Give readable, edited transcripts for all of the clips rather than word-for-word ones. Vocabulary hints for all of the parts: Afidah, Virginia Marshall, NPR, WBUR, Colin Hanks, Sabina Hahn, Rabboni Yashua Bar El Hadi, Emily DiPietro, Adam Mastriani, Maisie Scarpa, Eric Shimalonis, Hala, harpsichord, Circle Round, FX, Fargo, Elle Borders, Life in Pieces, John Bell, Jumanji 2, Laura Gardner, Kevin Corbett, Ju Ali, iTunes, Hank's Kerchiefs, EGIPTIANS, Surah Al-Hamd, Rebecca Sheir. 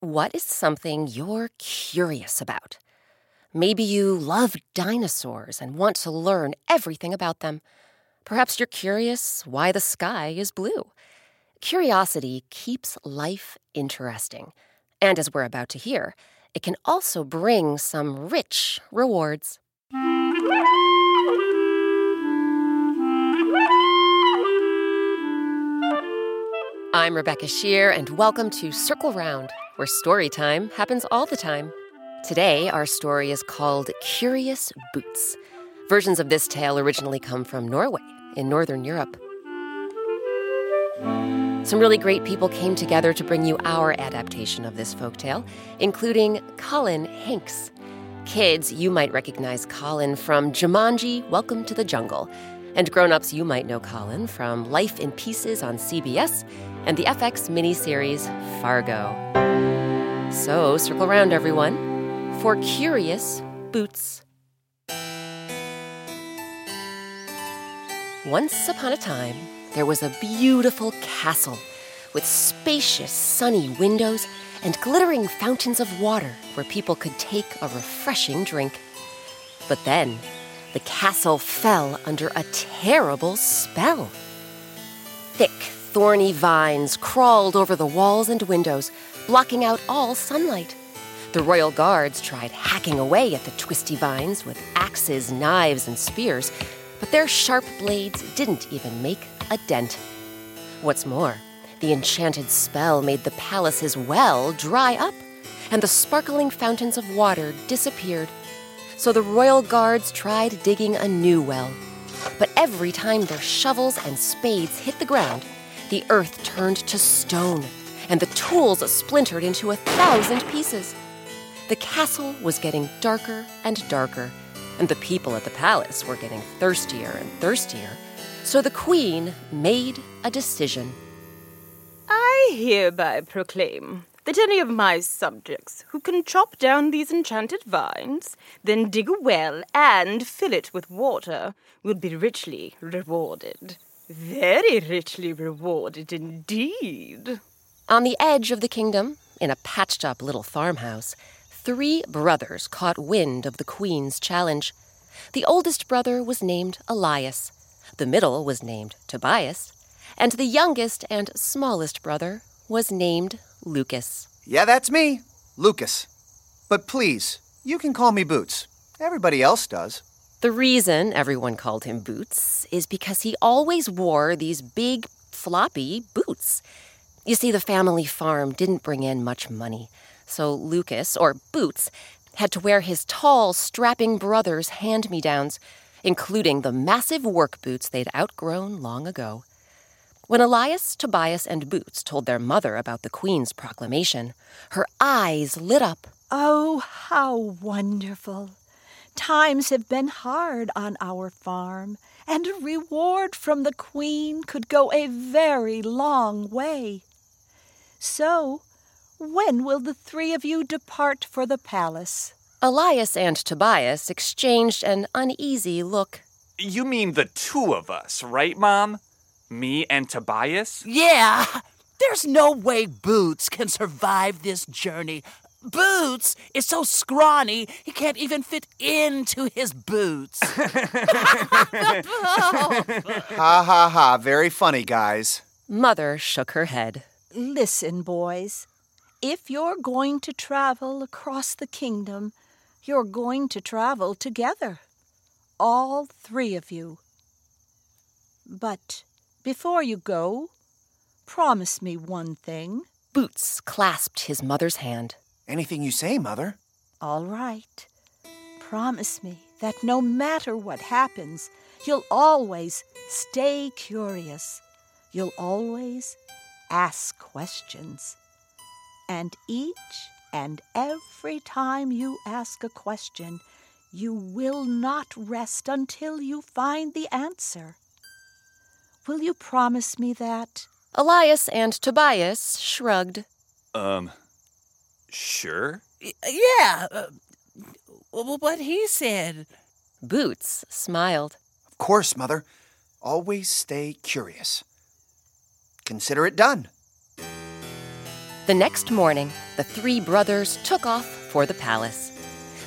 What is something you're curious about? Maybe you love dinosaurs and want to learn everything about them. Perhaps you're curious why the sky is blue. Curiosity keeps life interesting. And as we're about to hear, it can also bring some rich rewards. I'm Rebecca Sheir, and welcome to Circle Round, where story time happens all the time. Today, our story is called Curious Boots. Versions of this tale originally come from Norway in Northern Europe. Some really great people came together to bring you our adaptation of this folktale, including Colin Hanks. Kids, you might recognize Colin from Jumanji, Welcome to the Jungle. And grown-ups, you might know Colin from Life in Pieces on CBS and the FX miniseries Fargo. So, circle round, everyone, for Curious Boots. Once upon a time, there was a beautiful castle with spacious, sunny windows and glittering fountains of water where people could take a refreshing drink. But then, the castle fell under a terrible spell. Thick, thorny vines crawled over the walls and windows, blocking out all sunlight. The royal guards tried hacking away at the twisty vines with axes, knives, and spears, but their sharp blades didn't even make a dent. What's more, the enchanted spell made the palace's well dry up, and the sparkling fountains of water disappeared. So the royal guards tried digging a new well. But every time their shovels and spades hit the ground, the earth turned to stone, and the tools splintered into 1,000 pieces. The castle was getting darker and darker, and the people at the palace were getting thirstier and thirstier. So the queen made a decision. I hereby proclaim that any of my subjects who can chop down these enchanted vines, then dig a well and fill it with water, will be richly rewarded. Very richly rewarded indeed. On the edge of the kingdom, in a patched-up little farmhouse, 3 brothers caught wind of the queen's challenge. The oldest brother was named Elias, the middle was named Tobias, and the youngest and smallest brother was named Lucas. Yeah, that's me, Lucas. But please, you can call me Boots. Everybody else does. The reason everyone called him Boots is because he always wore these big, floppy boots. You see, the family farm didn't bring in much money, so Lucas, or Boots, had to wear his tall, strapping brother's hand-me-downs, including the massive work boots they'd outgrown long ago. When Elias, Tobias, and Boots told their mother about the queen's proclamation, her eyes lit up. Oh, how wonderful. Times have been hard on our farm, and a reward from the queen could go a very long way. So, when will the 3 of you depart for the palace? Elias and Tobias exchanged an uneasy look. You mean the 2 of us, right, Mom? Me and Tobias? Yeah! There's no way Boots can survive this journey. Boots is so scrawny, he can't even fit into his boots. Ha ha ha, very funny, guys. Mother shook her head. Listen, boys. If you're going to travel across the kingdom, you're going to travel together. All 3 of you. But before you go, promise me one thing. Boots clasped his mother's hand. Anything you say, Mother. All right. Promise me that no matter what happens, you'll always stay curious. You'll always ask questions. And each And every time you ask a question, you will not rest until you find the answer. Will you promise me that? Elias and Tobias shrugged. Sure? Yeah, what he said. Boots smiled. Of course, Mother. Always stay curious. Consider it done. The next morning, the three brothers took off for the palace.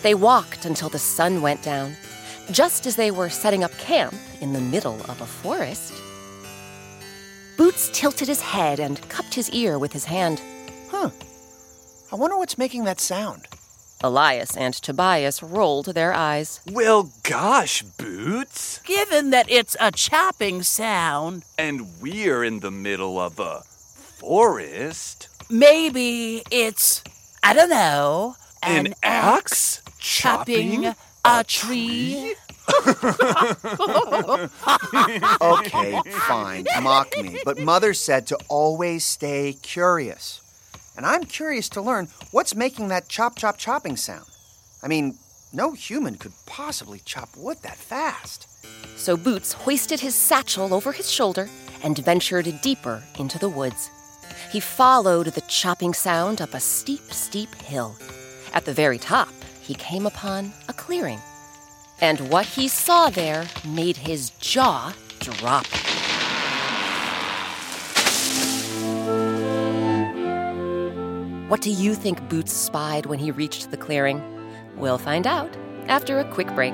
They walked until the sun went down, just as they were setting up camp in the middle of a forest. Boots tilted his head and cupped his ear with his hand. I wonder what's making that sound. Elias and Tobias rolled their eyes. Well, gosh, Boots. Given that it's a chopping sound. And we're in the middle of a forest. Maybe it's, I don't know, an axe chopping a tree? Okay, fine, mock me. But Mother said to always stay curious. And I'm curious to learn what's making that chopping sound. I mean, no human could possibly chop wood that fast. So Boots hoisted his satchel over his shoulder and ventured deeper into the woods. He followed the chopping sound up a steep, steep hill. At the very top, he came upon a clearing. And what he saw there made his jaw drop. What do you think Boots spied when he reached the clearing? We'll find out after a quick break.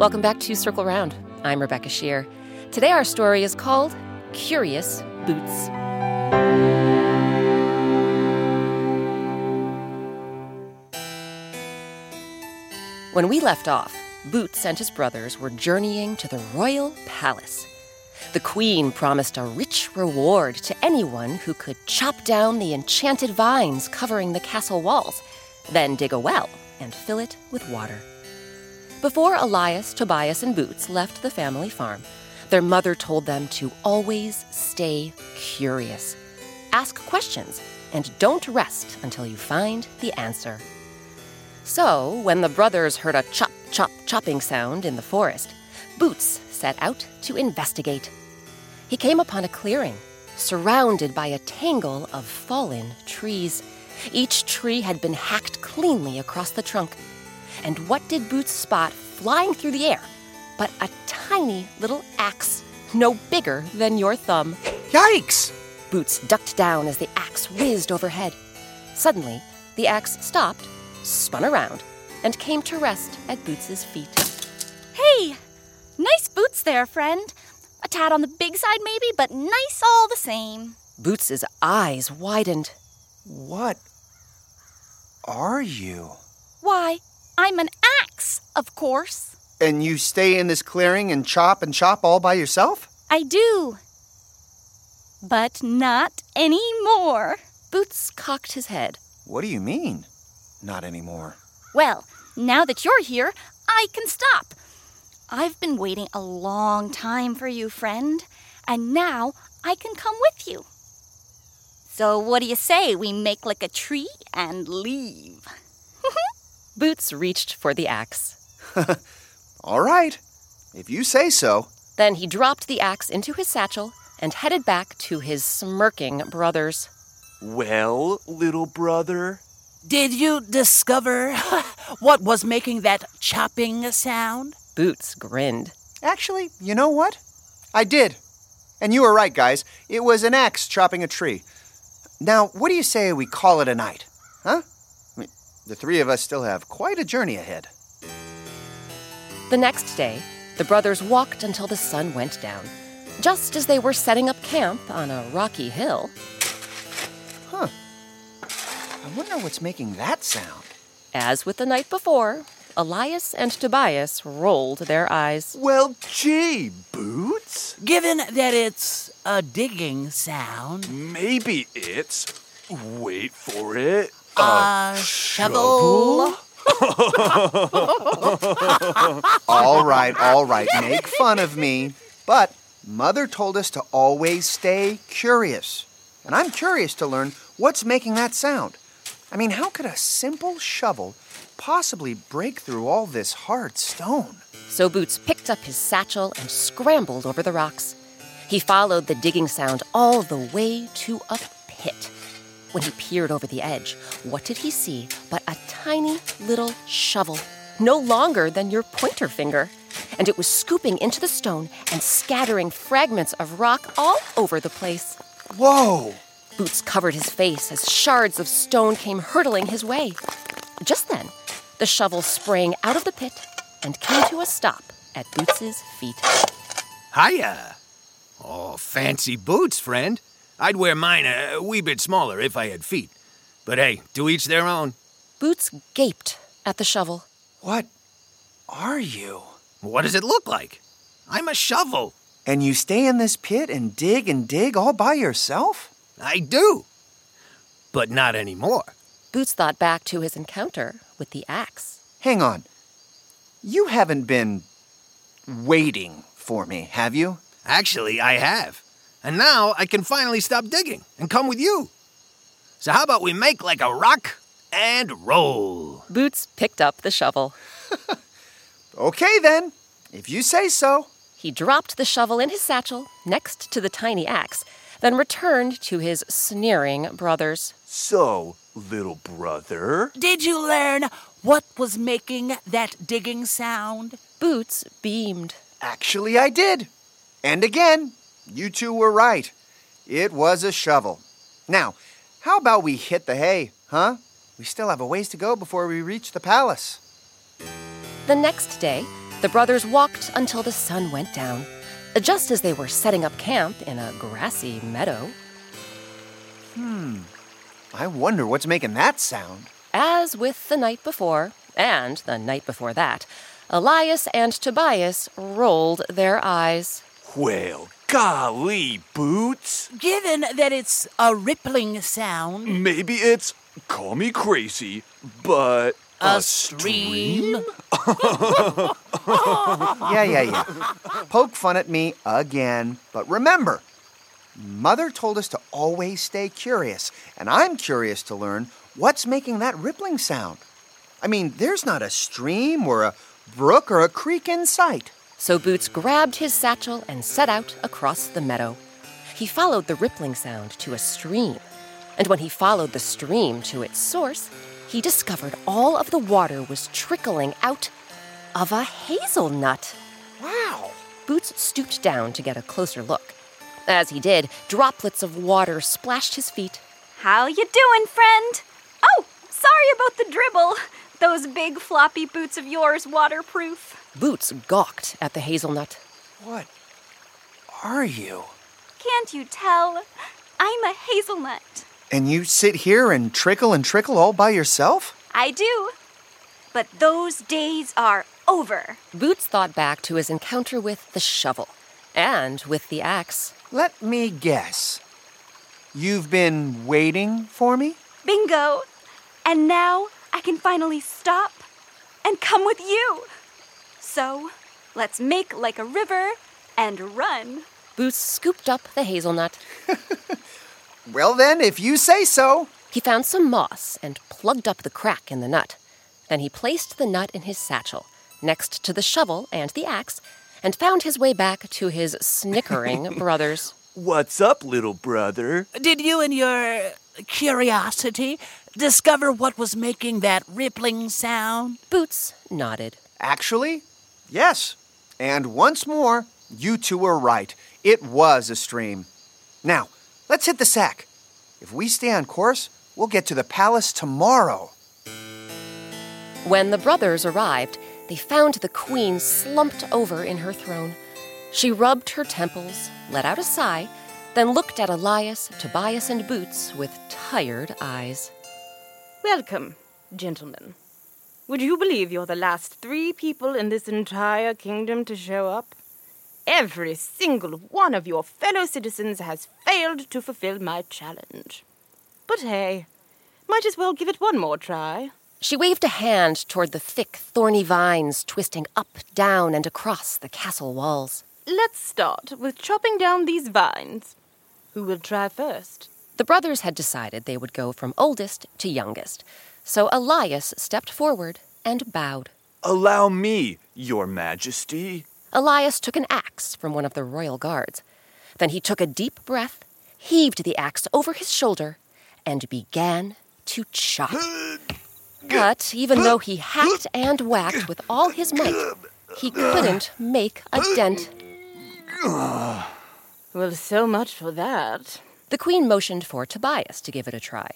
Welcome back to Circle Round. I'm Rebecca Sheir. Today our story is called Curious Boots. When we left off, Boots and his brothers were journeying to the royal palace. The queen promised a rich reward to anyone who could chop down the enchanted vines covering the castle walls, then dig a well and fill it with water. Before Elias, Tobias, and Boots left the family farm, their mother told them to always stay curious. Ask questions and don't rest until you find the answer. So, when the brothers heard a chopping sound in the forest, Boots set out to investigate. He came upon a clearing, surrounded by a tangle of fallen trees. Each tree had been hacked cleanly across the trunk. And what did Boots spot flying through the air but a tiny little axe, no bigger than your thumb? Yikes! Boots ducked down as the axe whizzed overhead. Suddenly, the axe stopped, spun around, and came to rest at Boots's feet. Hey! Nice boots there, friend. A tad on the big side, maybe, but nice all the same. Boots's eyes widened. What are you? Why? I'm an axe, of course. And you stay in this clearing and chop all by yourself? I do. But not anymore. Boots cocked his head. What do you mean, not anymore? Well, Now that you're here, I can stop. I've been waiting a long time for you, friend, and now I can come with you. So what do you say we make like a tree and leave? Boots reached for the axe. All right, if you say so. Then he dropped the axe into his satchel and headed back to his smirking brothers. Well, little brother? Did you discover what was making that chopping sound? Boots grinned. Actually, you know what? I did. And you were right, guys. It was an axe chopping a tree. Now, what do you say we call it a night? Huh? I mean, the three of us still have quite a journey ahead. The next day, the brothers walked until the sun went down, just as they were setting up camp on a rocky hill. Huh. I wonder what's making that sound. As with the night before, Elias and Tobias rolled their eyes. Well, gee, Boots. Given that it's a digging sound... Maybe it's... Wait for it... A shovel? All right. Make fun of me. But Mother told us to always stay curious. And I'm curious to learn what's making that sound. I mean, how could a simple shovel possibly break through all this hard stone? So Boots picked up his satchel and scrambled over the rocks. He followed the digging sound all the way to a pit. When he peered over the edge, what did he see but a tiny little shovel, no longer than your pointer finger? And it was scooping into the stone and scattering fragments of rock all over the place. Whoa! Boots covered his face as shards of stone came hurtling his way. Just then, the shovel sprang out of the pit and came to a stop at Boots's feet. Hiya! Oh, fancy boots, friend. I'd wear mine a wee bit smaller if I had feet. But hey, to each their own. Boots gaped at the shovel. What are you? What does it look like? I'm a shovel. And you stay in this pit and dig all by yourself? I do. But not anymore. Boots thought back to his encounter with the axe. Hang on. You haven't been waiting for me, have you? Actually, I have. And now I can finally stop digging and come with you. So how about we make like a rock and roll? Boots picked up the shovel. Okay then, if you say so. He dropped the shovel in his satchel next to the tiny axe, then returned to his sneering brothers. So, little brother? Did you learn what was making that digging sound? Boots beamed. Actually, I did. And again, you two were right. It was a shovel. Now, how about we hit the hay, huh? We still have a ways to go before we reach the palace. The next day, the brothers walked until the sun went down, just as they were setting up camp in a grassy meadow. I wonder what's making that sound. As with the night before, and the night before that, Elias and Tobias rolled their eyes. Well, golly, Boots. Given that it's a rippling sound... Maybe it's, call me crazy, but... A stream? Yeah. Poke fun at me again. But remember, Mother told us to always stay curious, and I'm curious to learn what's making that rippling sound. I mean, there's not a stream or a brook or a creek in sight. So Boots grabbed his satchel and set out across the meadow. He followed the rippling sound to a stream, and when he followed the stream to its source, he discovered all of the water was trickling out of a hazelnut. Wow! Boots stooped down to get a closer look. As he did, droplets of water splashed his feet. How you doing, friend? Oh, sorry about the dribble. Those big floppy boots of yours waterproof. Boots gawked at the hazelnut. What are you? Can't you tell? I'm a hazelnut. And you sit here and trickle all by yourself? I do. But those days are over. Boots thought back to his encounter with the shovel and with the axe. Let me guess. You've been waiting for me? Bingo. And now I can finally stop and come with you. So let's make like a river and run. Boots scooped up the hazelnut. Well then, if you say so. He found some moss and plugged up the crack in the nut. Then he placed the nut in his satchel, next to the shovel and the axe, and found his way back to his snickering brothers. What's up, little brother? Did you and your curiosity discover what was making that rippling sound? Boots nodded. Actually, yes. And once more, you two were right. It was a stream. Now, let's hit the sack. If we stay on course, we'll get to the palace tomorrow. When the brothers arrived, they found the queen slumped over in her throne. She rubbed her temples, let out a sigh, then looked at Elias, Tobias, and Boots with tired eyes. Welcome, gentlemen. Would you believe you're the last three people in this entire kingdom to show up? Every single one of your fellow citizens has failed to fulfill my challenge. But hey, might as well give it one more try. She waved a hand toward the thick, thorny vines twisting up, down, and across the castle walls. Let's start with chopping down these vines. Who will try first? The brothers had decided they would go from oldest to youngest, so Elias stepped forward and bowed. Allow me, Your Majesty. Elias took an axe from one of the royal guards. Then he took a deep breath, heaved the axe over his shoulder, and began to chop. But even though he hacked and whacked with all his might, he couldn't make a dent. Well, so much for that. The queen motioned for Tobias to give it a try.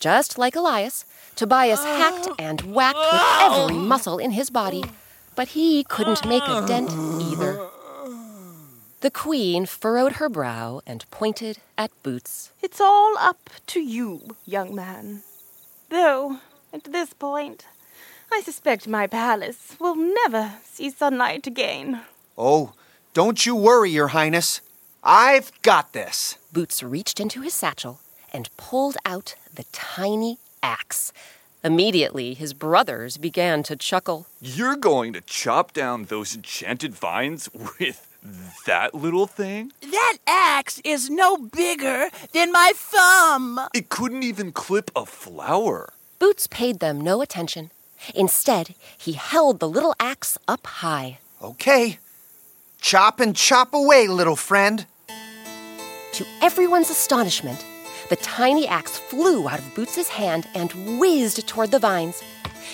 Just like Elias, Tobias hacked and whacked with every muscle in his body, but he couldn't make a dent either. The queen furrowed her brow and pointed at Boots. It's all up to you, young man. Though, at this point, I suspect my palace will never see sunlight again. Oh, don't you worry, Your Highness. I've got this. Boots reached into his satchel and pulled out the tiny axe. Immediately, his brothers began to chuckle. You're going to chop down those enchanted vines with that little thing? That axe is no bigger than my thumb. It couldn't even clip a flower. Boots paid them no attention. Instead, he held the little axe up high. Okay. Chop and chop away, little friend. To everyone's astonishment, the tiny axe flew out of Boots's hand and whizzed toward the vines.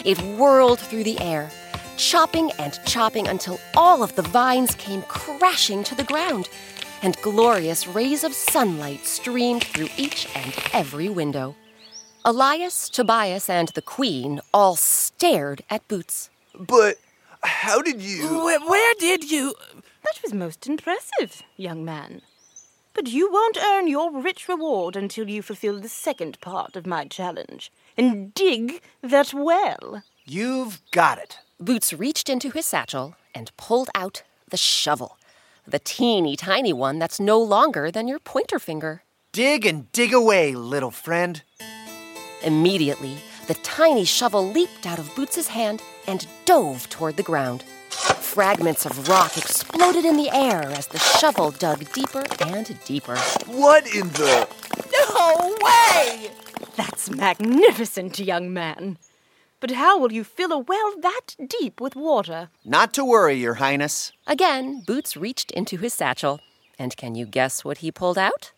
It whirled through the air, chopping and chopping until all of the vines came crashing to the ground, and glorious rays of sunlight streamed through each and every window. Elias, Tobias, and the queen all stared at Boots. But how did you... Where did you... That was most impressive, young man. But you won't earn your rich reward until you fulfill the second part of my challenge. And dig that well. You've got it. Boots reached into his satchel and pulled out the shovel. The teeny tiny one that's no longer than your pointer finger. Dig and dig away, little friend. Immediately, the tiny shovel leaped out of Boots's hand and dove toward the ground. Fragments of rock exploded in the air as the shovel dug deeper and deeper. What in the... No way! That's magnificent, young man. But how will you fill a well that deep with water? Not to worry, Your Highness. Again, Boots reached into his satchel. And can you guess what he pulled out?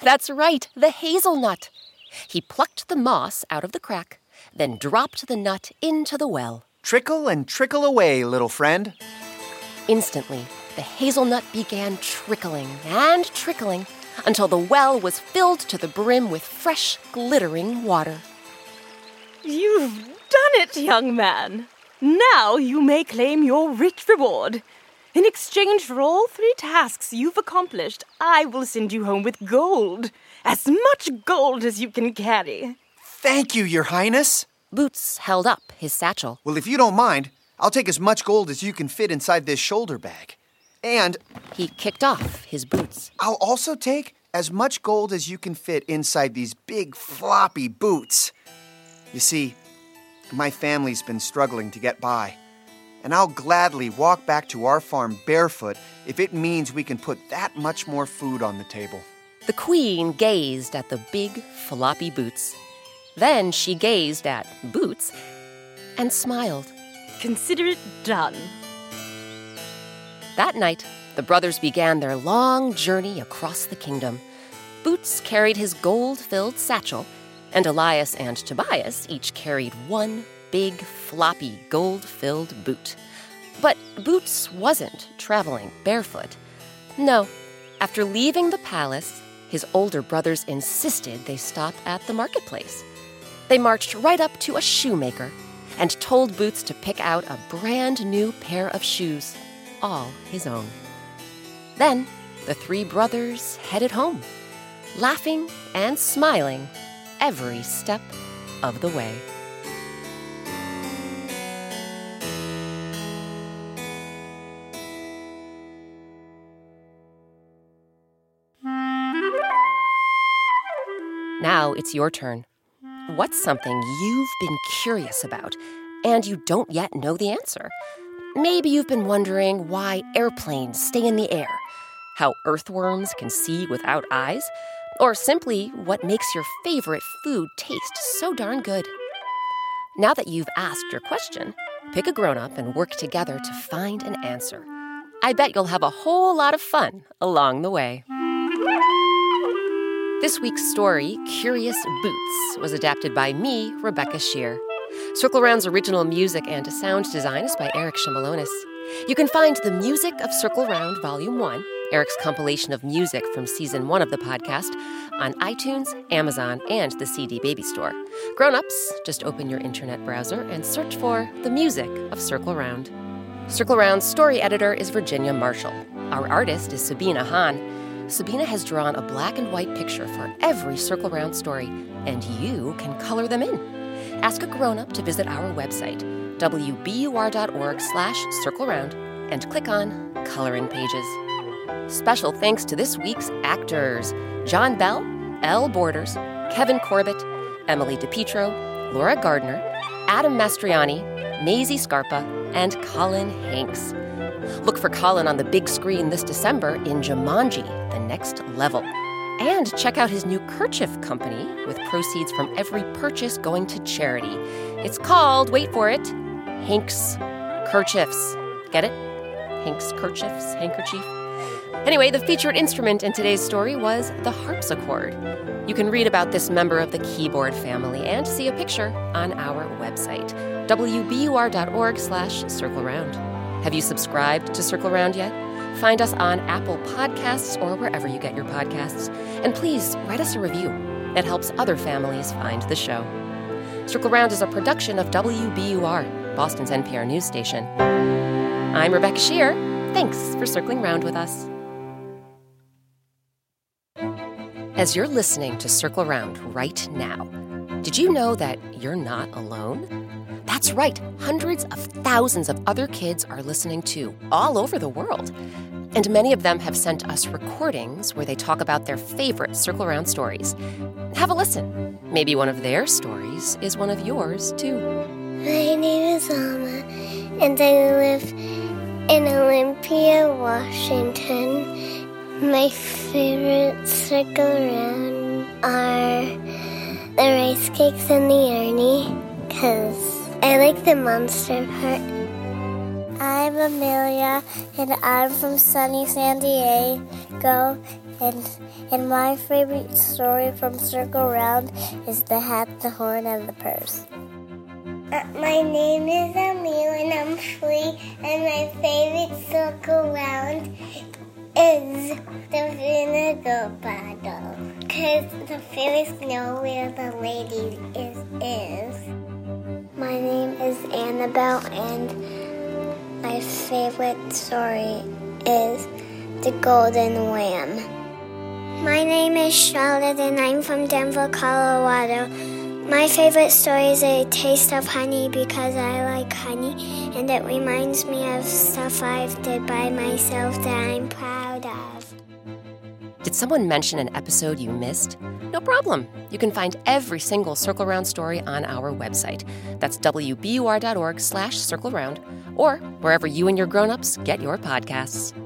That's right, the hazelnut. He plucked the moss out of the crack, then dropped the nut into the well. Trickle and trickle away, little friend. Instantly, the hazelnut began trickling and trickling until the well was filled to the brim with fresh, glittering water. You've done it, young man. Now you may claim your rich reward. In exchange for all three tasks you've accomplished, I will send you home with gold. As much gold as you can carry. Thank you, Your Highness. Boots held up his satchel. Well, if you don't mind, I'll take as much gold as you can fit inside this shoulder bag. And... He kicked off his boots. I'll also take as much gold as you can fit inside these big floppy boots. You see, My family's been struggling to get by, and I'll gladly walk back to our farm barefoot if it means we can put that much more food on the table. The queen gazed at the big, floppy boots. Then she gazed at Boots and smiled. Consider it done. That night, the brothers began their long journey across the kingdom. Boots carried his gold-filled satchel, and Elias and Tobias each carried one big, floppy, gold-filled boot. But Boots wasn't traveling barefoot. No, after leaving the palace, his older brothers insisted they stop at the marketplace. They marched right up to a shoemaker and told Boots to pick out a brand new pair of shoes, all his own. Then the three brothers headed home, laughing and smiling every step of the way. Now it's your turn. What's something you've been curious about and you don't yet know the answer? Maybe you've been wondering why airplanes stay in the air, how earthworms can see without eyes, or simply what makes your favorite food taste so darn good. Now that you've asked your question, pick a grown-up and work together to find an answer. I bet you'll have a whole lot of fun along the way. This week's story, Curious Boots, was adapted by me, Rebecca Sheir. Circle Round's original music and sound design is by Eric Shimalonis. You can find the music of Circle Round Volume 1, Eric's compilation of music from Season 1 of the podcast, on iTunes, Amazon, and the CD Baby Store. Grown-ups, just open your internet browser and search for the music of Circle Round. Circle Round's story editor is Virginia Marshall. Our artist is Sabina Hahn. Sabina has drawn a black and white picture for every Circle Round story, and you can color them in. Ask a grown-up to visit our website, wbur.org/circleround, and click on Coloring Pages. Special thanks to this week's actors, John Bell, Elle Borders, Kevin Corbett, Emily DiPietro, Laura Gardner, Adam Mastriani, Maisie Scarpa, and Colin Hanks. Look for Colin on the big screen this December in Jumanji, The Next Level. And check out his new kerchief company with proceeds from every purchase going to charity. It's called, wait for it, Hank's Kerchiefs. Get it? Hank's Kerchiefs, handkerchief. Anyway, the featured instrument in today's story was the harpsichord. You can read about this member of the keyboard family and see a picture on our website, wbur.org/circleround. Have you subscribed to Circle Round yet? Find us on Apple Podcasts or wherever you get your podcasts. And please write us a review. It helps other families find the show. Circle Round is a production of WBUR, Boston's NPR news station. I'm Rebecca Sheir. Thanks for circling round with us. As you're listening to Circle Round right now, did you know that you're not alone? That's right, hundreds of thousands of other kids are listening too, all over the world. And many of them have sent us recordings where they talk about their favorite Circle Round stories. Have a listen. Maybe one of their stories is one of yours too. My name is Alma, and I live in Olympia, Washington. My favorite Circle Round are the rice cakes and the Arnie, because I like the monster part. I'm Amelia, and I'm from sunny San Diego, and my favorite story from Circle Round is the hat, the horn, and the purse. My name is Amelia, and I'm 3, and my favorite Circle Round is the vinegar bottle, because the fairies know where the lady is. My name is Annabelle, and my favorite story is The Golden Lamb. My name is Charlotte, and I'm from Denver, Colorado. My favorite story is A Taste of Honey, because I like honey, and it reminds me of stuff I've did by myself that I'm proud of. Did someone mention an episode you missed? No problem. You can find every single Circle Round story on our website. That's WBUR.org/Circle Round, or wherever you and your grown-ups get your podcasts.